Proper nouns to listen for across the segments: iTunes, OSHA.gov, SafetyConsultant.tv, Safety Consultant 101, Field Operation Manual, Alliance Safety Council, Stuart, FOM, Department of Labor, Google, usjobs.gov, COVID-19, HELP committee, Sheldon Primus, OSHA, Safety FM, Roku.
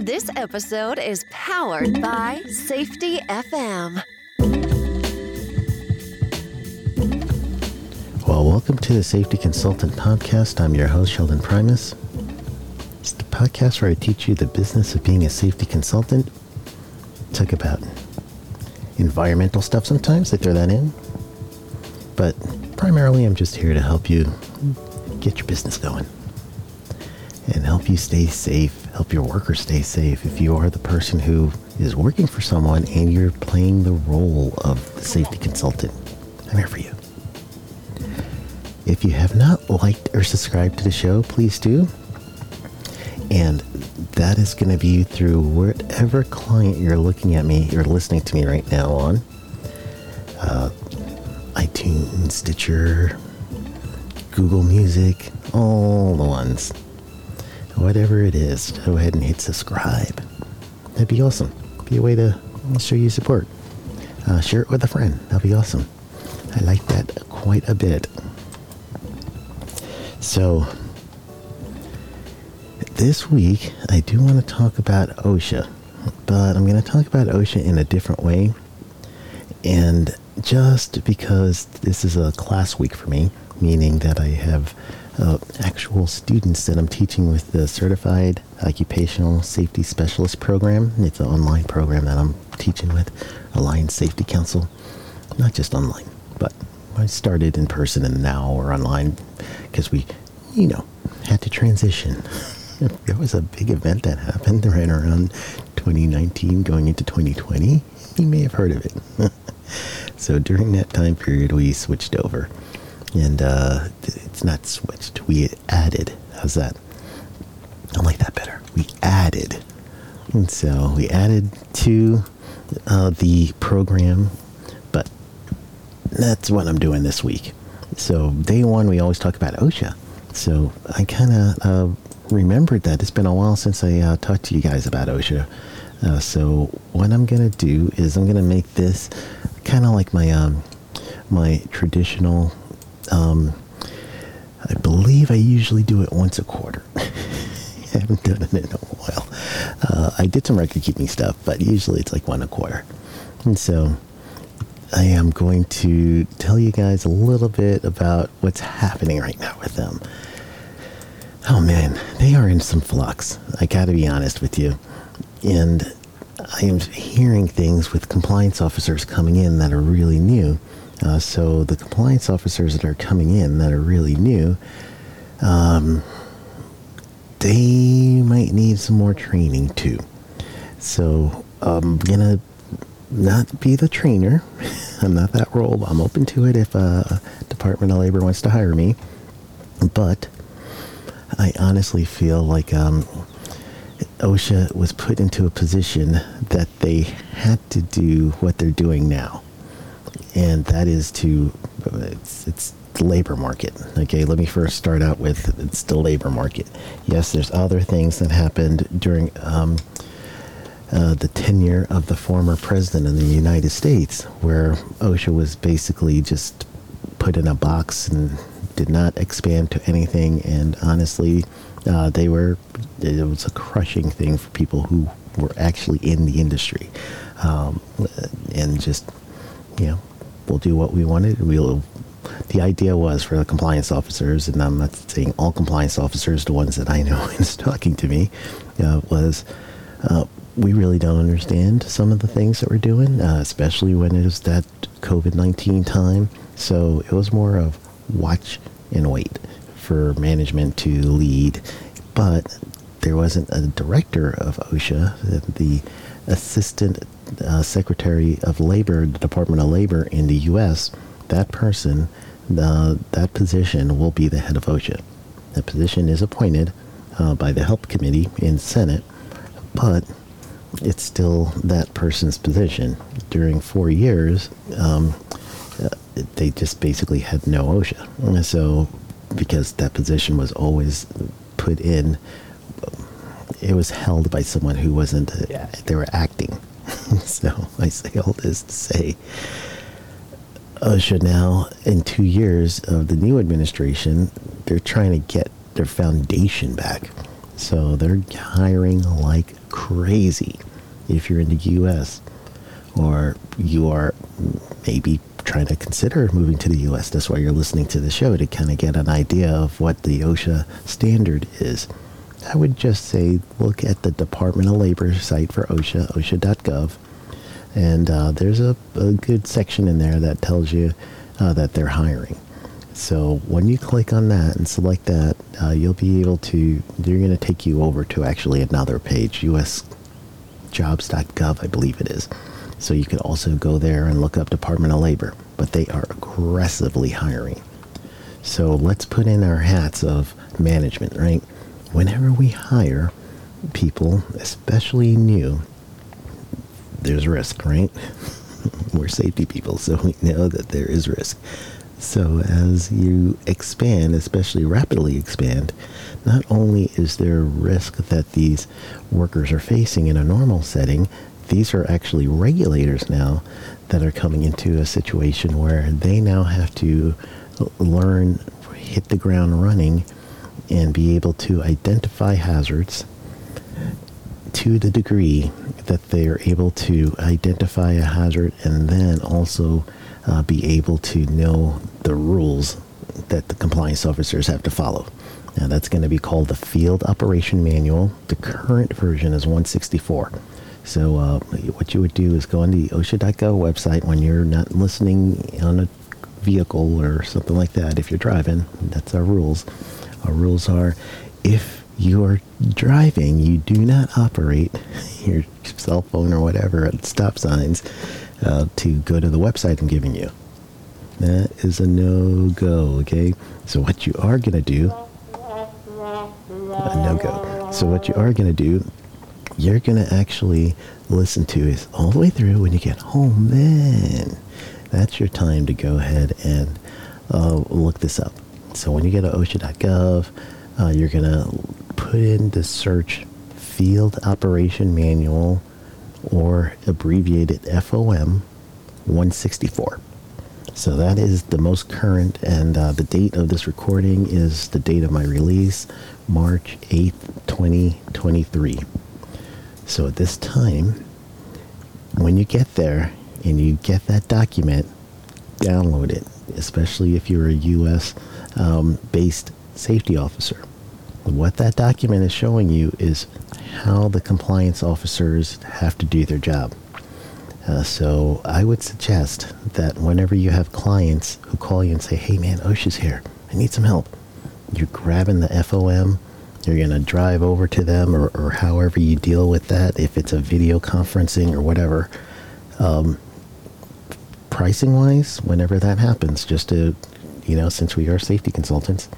This episode is powered by Safety FM. Well, welcome to the Safety Consultant Podcast. I'm your host, Sheldon Primus. It's the podcast where I teach you the business of being a safety consultant. Talk about environmental stuff sometimes, I throw that in. But primarily, I'm just here to help you get your business going and help you stay safe, help your workers stay safe. If you are the person who is working for someone and you're playing the role of the safety consultant, I'm here for you. If you have not liked or subscribed to the show, please do. And that is going to be through whatever client you're looking at me, you're listening to me right now on iTunes, Stitcher, Google Music, all the ones. Whatever it is, go ahead and hit subscribe. That'd be awesome. Be a way to show you support. Share it with a friend. That'd be awesome. I like that quite a bit. So this week, I do want to talk about OSHA, but I'm going to talk about OSHA in a different way. And just because this is a class week for me, meaning that I have actual students that I'm teaching with the Certified Occupational Safety Specialist program. It's an online program that I'm teaching with Alliance Safety Council. Not just online, but I started in person and now we're online because we, had to transition. There was a big event that happened right around 2019 going into 2020. You may have heard of it. So during that time period, we switched over. And it's not switched. We added. How's that? I like that better. We added. And so we added to the program, but that's what I'm doing this week. So day one, we always talk about OSHA. So I kind of remembered that. It's been a while since I talked to you guys about OSHA. So what I'm going to do is I'm going to make this kind of like my my traditional... I believe I usually do it once a quarter. I haven't done it in a while. I did some record keeping stuff, but usually it's like one a quarter. And so I am going to tell you guys a little bit about what's happening right now with them. Oh man, they are in some flux. I gotta be honest with you. And I am hearing things with compliance officers coming in that are really new. So the compliance officers that are coming in that are really new, they might need some more training too. So I'm going to not be the trainer. I'm not that role. I'm open to it if Department of Labor wants to hire me. But I honestly feel like OSHA was put into a position that they had to do what they're doing now. And that is to, it's the labor market. Okay, let me first start out with, it's the labor market. Yes, there's other things that happened during the tenure of the former president of the United States, where OSHA was basically just put in a box and did not expand to anything. And honestly, it was a crushing thing for people who were actually in the industry. And just, we'll do what we wanted. The idea was for the compliance officers, and I'm not saying all compliance officers, the ones that I know is talking to me, was we really don't understand some of the things that we're doing, especially when it was that COVID-19 time. So it was more of watch and wait for management to lead. But there wasn't a director of OSHA. The assistant Secretary of Labor, the Department of Labor in the U.S., that person, that position will be the head of OSHA. That position is appointed by the HELP committee in Senate, but it's still that person's position. During 4 years, they just basically had no OSHA. And so, because that position was always put in, it was held by someone who wasn't, they were acting. So I say all this to say OSHA now, in 2 years of the new administration, they're trying to get their foundation back. So they're hiring like crazy if you're in the U.S. or you are maybe trying to consider moving to the U.S. That's why you're listening to the show, to kind of get an idea of what the OSHA standard is. I would just say look at the Department of Labor site for OSHA, OSHA.gov, and there's a good section in there that tells you that they're hiring. So when you click on that and select that, you'll be able to, they're going to take you over to actually another page, usjobs.gov, I believe it is. So you could also go there and look up Department of Labor, but they are aggressively hiring. So let's put in our hats of management, right? Whenever we hire people, especially new, there's risk, right? We're safety people, so we know that there is risk. So as you expand, especially rapidly expand, not only is there risk that these workers are facing in a normal setting, these are actually regulators now that are coming into a situation where they now have to learn, hit the ground running, and be able to identify hazards to the degree that they are able to identify a hazard, and then also be able to know the rules that the compliance officers have to follow. Now that's going to be called the Field Operation Manual. The current version is 164. So what you would do is go on the OSHA.gov website when you're not listening on a vehicle or something like that. If you're driving, that's our rules. Our rules are, if you are driving, you do not operate your cell phone or whatever at stop signs to go to the website I'm giving you. That is a no-go, okay? So what you are going to do, So what you are going to do, you're going to actually listen to it all the way through when you get home. Man, that's your time to go ahead and look this up. So when you go to OSHA.gov, you're going to put in the search Field Operation Manual, or abbreviated FOM 164. So that is the most current, and the date of this recording is the date of my release, March 8th, 2023. So at this time, when you get there and you get that document, download it, especially if you're a U.S. based safety officer. What that document is showing you is how the compliance officers have to do their job. So I would suggest that whenever you have clients who call you and say, hey man, OSHA's here, I need some help. You're grabbing the FOM, you're going to drive over to them, or however you deal with that, if it's a video conferencing or whatever. Pricing wise, whenever that happens, just to, since we are safety consultants,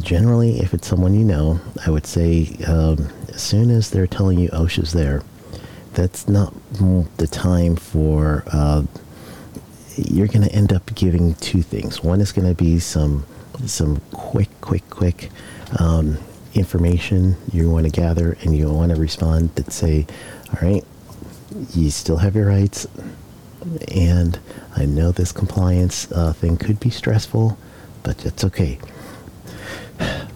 generally, if it's someone you know, I would say as soon as they're telling you OSHA's there, that's not the time for, you're going to end up giving two things. One is going to be some quick information you want to gather, and you want to respond that say, all right, you still have your rights, and I know this compliance thing could be stressful, but that's okay.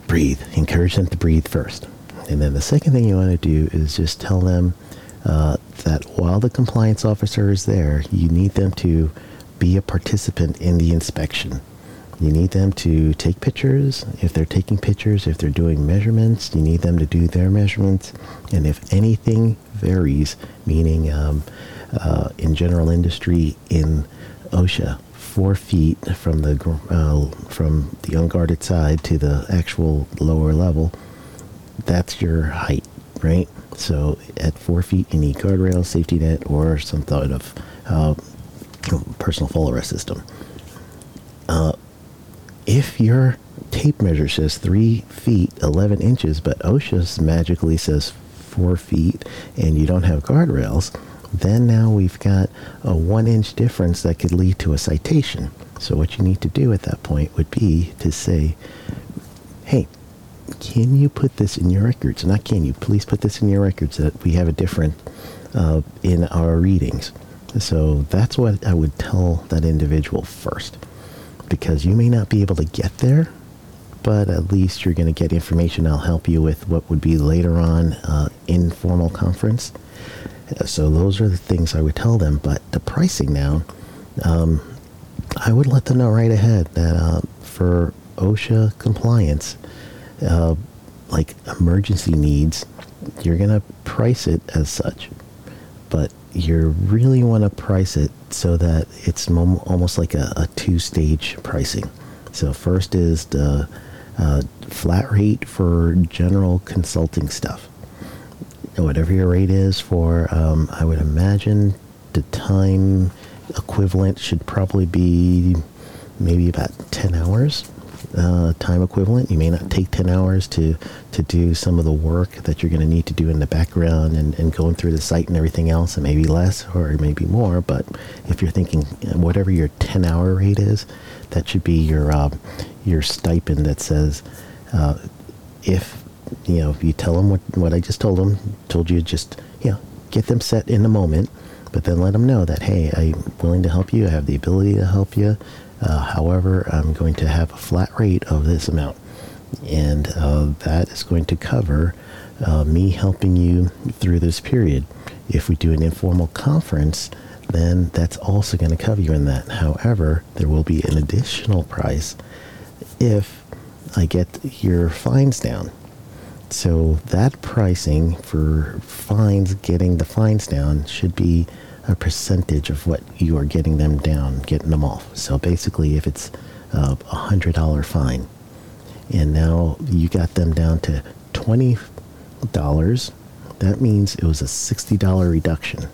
Breathe. Encourage them to breathe first. And then the second thing you want to do is just tell them that while the compliance officer is there, you need them to be a participant in the inspection. You need them to take pictures. If they're taking pictures, if they're doing measurements, you need them to do their measurements. And if anything varies, meaning in general industry, in OSHA, 4 feet from the unguarded side to the actual lower level, that's your height, right? So at 4 feet, you need guardrail, safety net, or some sort of personal fall arrest system. If your tape measure says 3 feet, 11 inches, but OSHA magically says 4 feet, and you don't have guardrails, then now we've got a 1 inch difference that could lead to a citation. So what you need to do at that point would be to say, hey, can you put this in your records? Not can you, please put this in your records that we have a difference in our readings. So that's what I would tell that individual first, because you may not be able to get there, but at least you're going to get information that'll help you with what would be later on informal conference. So those are the things I would tell them. But the pricing now, I would let them know right ahead that for OSHA compliance, like emergency needs, you're going to price it as such. But you really want to price it so that it's almost like a two-stage pricing. So first is the flat rate for general consulting stuff. Whatever your rate is for, I would imagine the time equivalent should probably be maybe about 10 hours time equivalent. You may not take 10 hours to do some of the work that you're going to need to do in the background and going through the site and everything else, and maybe less or maybe more. But if you're thinking whatever your 10-hour rate is, that should be your stipend that says if you know, if you tell them what I just told you, just, you know, get them set in the moment, but then let them know that, hey, I'm willing to help you. I have the ability to help you. However, I'm going to have a flat rate of this amount. And that is going to cover me helping you through this period. If we do an informal conference, then that's also going to cover you in that. However, there will be an additional price if I get your fines down. So that pricing for fines, getting the fines down, should be a percentage of what you are getting them down, getting them off. So basically, if it's a $100 fine, and now you got them down to $20, that means it was a $60 reduction,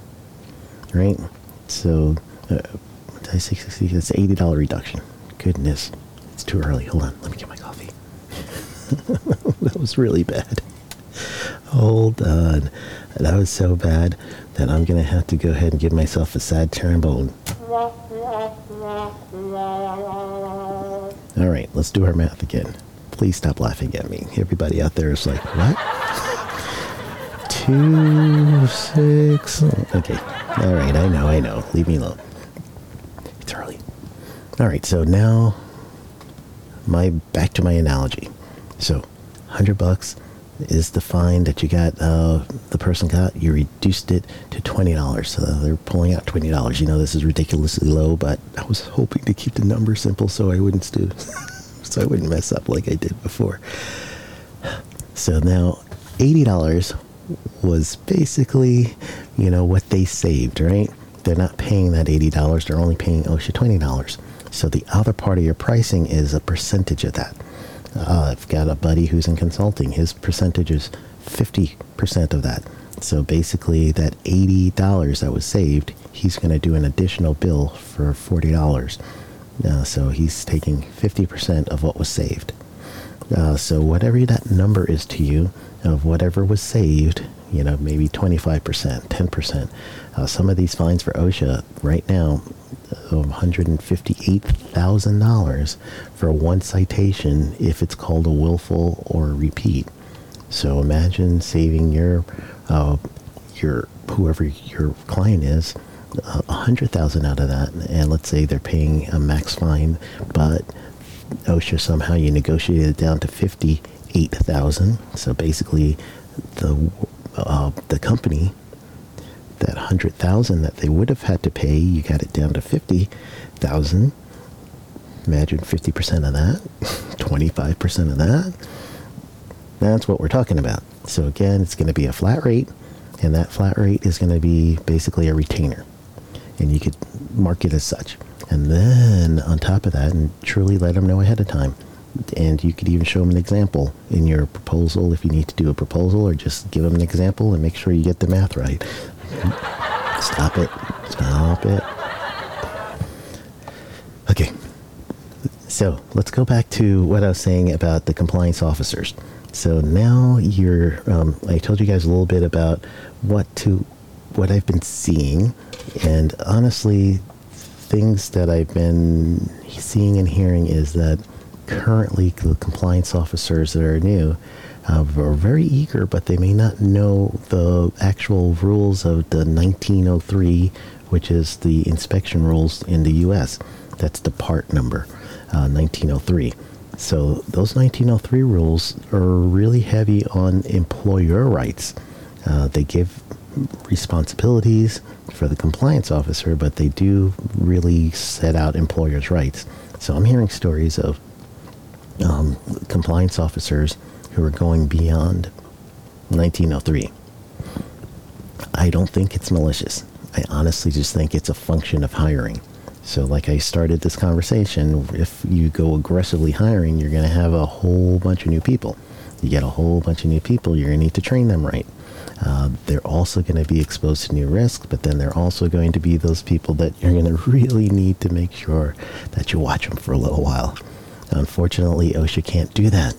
right? So did I say 60? That's an $80 reduction. Goodness, it's too early. Hold on, let me get my coffee. That was really bad. Hold on. That was so bad that I'm going to have to go ahead and give myself a sad trombone. All right, let's do our math again. Please stop laughing at me. Everybody out there is like, what? 2, 6. Okay. All right, I know. Leave me alone. It's early. All right, so now back to my analogy. So $100 is the fine that you got, the person got, you reduced it to $20. So they're pulling out $20. You know, this is ridiculously low, but I was hoping to keep the number simple so I wouldn't so I wouldn't mess up like I did before. So now $80 was basically, you know, what they saved, right? They're not paying that $80. They're only paying OSHA $20. So the other part of your pricing is a percentage of that. I've got a buddy who's in consulting. His percentage is 50% of that. So basically that $80 that was saved, he's going to do an additional bill for $40. So he's taking 50% of what was saved. So whatever that number is to you of whatever was saved, you know, maybe 25%, 10%. Some of these fines for OSHA right now, $158,000 for one citation if it's called a willful or repeat. So imagine saving your whoever your client is $100,000 out of that, and let's say they're paying a max fine, but OSHA somehow you negotiated it down to $58,000. So basically, the company, that $100,000 that they would have had to pay, you got it down to $50,000. Imagine 50% of that, 25% of that. That's what we're talking about. So again, it's going to be a flat rate, and that flat rate is going to be basically a retainer, and you could mark it as such. And then on top of that, and truly let them know ahead of time. And you could even show them an example in your proposal if you need to do a proposal, or just give them an example and make sure you get the math right. Stop it. Okay. So let's go back to what I was saying about the compliance officers. So now I told you guys a little bit about what I've been seeing, and honestly, things that I've been seeing and hearing is that currently the compliance officers that are new are very eager, but they may not know the actual rules of the 1903 which is the inspection rules in the U.S. That's the part number, 1903. So those 1903 rules are really heavy on employer rights. They give responsibilities for the compliance officer, but they do really set out employers' rights. So I'm hearing stories of compliance officers who are going beyond 1903. I don't think it's malicious. I honestly just think it's a function of hiring. So like I started this conversation, if you go aggressively hiring, you're going to have a whole bunch of new people. You get a whole bunch of new people, you're going to need to train them right. They're also going to be exposed to new risks, but then they're also going to be those people that you're going to really need to make sure that you watch them for a little while. Unfortunately, OSHA can't do that.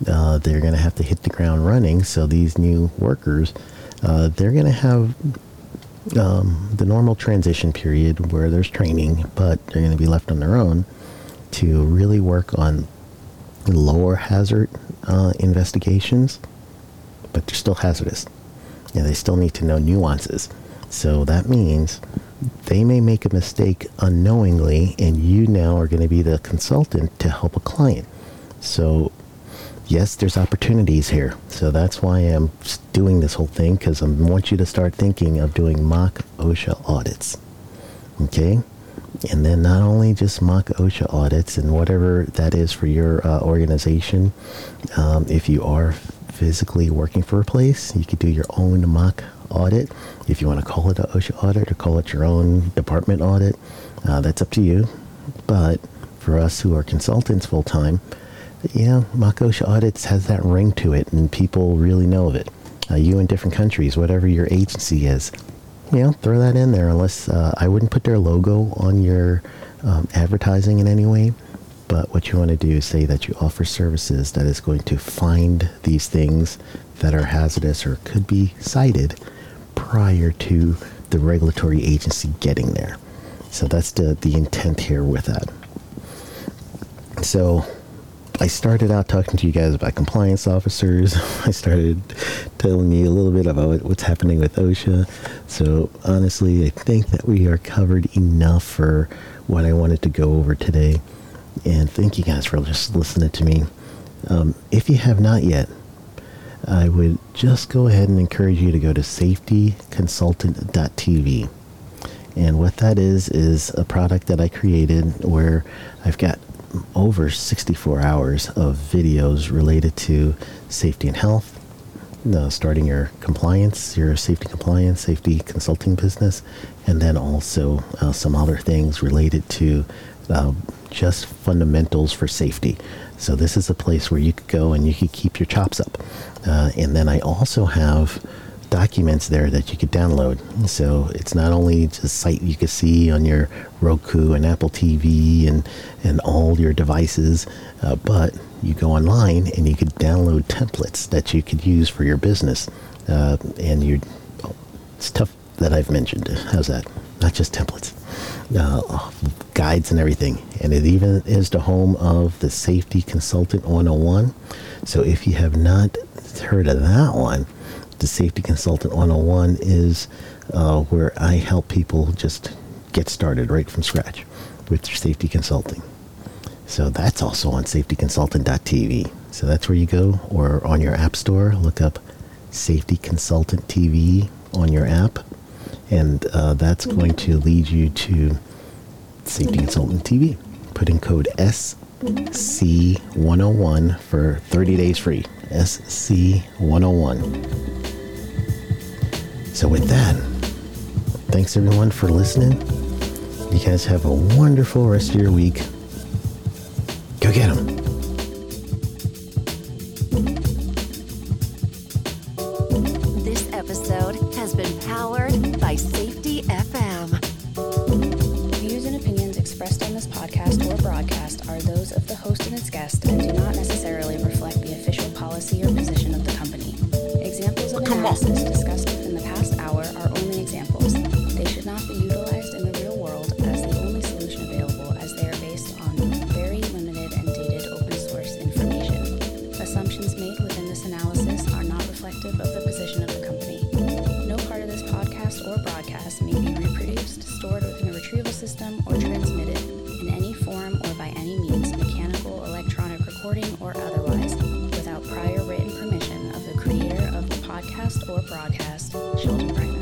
They're going to have to hit the ground running, so these new workers, they're going to have the normal transition period where there's training, but they're going to be left on their own to really work on lower hazard investigations, but they're still hazardous. And they still need to know nuances. So that means they may make a mistake unknowingly, and you now are going to be the consultant to help a client. So yes, there's opportunities here. So that's why I'm doing this whole thing, because I want you to start thinking of doing mock OSHA audits. Okay? And then not only just mock OSHA audits and whatever that is for your organization, if you are physically working for a place, you could do your own mock audit. If you want to call it an OSHA audit or call it your own department audit, that's up to you. But for us who are consultants full-time, yeah, mock OSHA audits has that ring to it, and people really know of it. You in different countries, whatever your agency is, throw that in there, unless I wouldn't put their logo on your advertising in any way. But what you want to do is say that you offer services that is going to find these things that are hazardous or could be cited prior to the regulatory agency getting there. So that's the intent here with that. So I started out talking to you guys about compliance officers. I started telling you a little bit about what's happening with OSHA. So honestly, I think that we are covered enough for what I wanted to go over today. And thank you guys for just listening to me. If you have not yet, I would just go ahead and encourage you to go to SafetyConsultant.tv. And what that is a product that I created where I've got over 64 hours of videos related to safety and health, starting your compliance, your safety compliance, safety consulting business, and then also some other things related to just fundamentals for safety. So this is a place where you could go and you could keep your chops up. And then I also have documents there that you could download. So it's not only just a site you could see on your Roku and Apple TV and all your devices, but you go online and you could download templates that you could use for your business. Stuff that I've mentioned. How's that? Not just templates. Guides and everything. And it even is the home of the Safety Consultant 101. So if you have not heard of that one, the Safety Consultant 101 is where I help people just get started right from scratch with their safety consulting. So that's also on safetyconsultant.tv. So that's where you go, or on your app store, look up Safety Consultant TV on your app. And that's going to lead you to Safety Consultant TV. Put in code SC101 for 30 days free. SC101. So with that, thanks everyone for listening. You guys have a wonderful rest of your week. Go get them. This episode has been powered by Safety FM. Views and opinions expressed on this podcast or broadcast are those of the host and its guest and do not necessarily reflect the official policy or position of the company. Examples of analysis discussed within the past hour are only examples. They should not be utilized in the real world as the only solution available, as they are based on very limited and dated open source information. Assumptions made within this analysis are not reflective of the position of the company. No part of this podcast or broadcast may be reproduced, or transmitted in any form or by any means, mechanical, electronic, recording, or otherwise, without prior written permission of the creator of the podcast or broadcast, Sheldon Primus.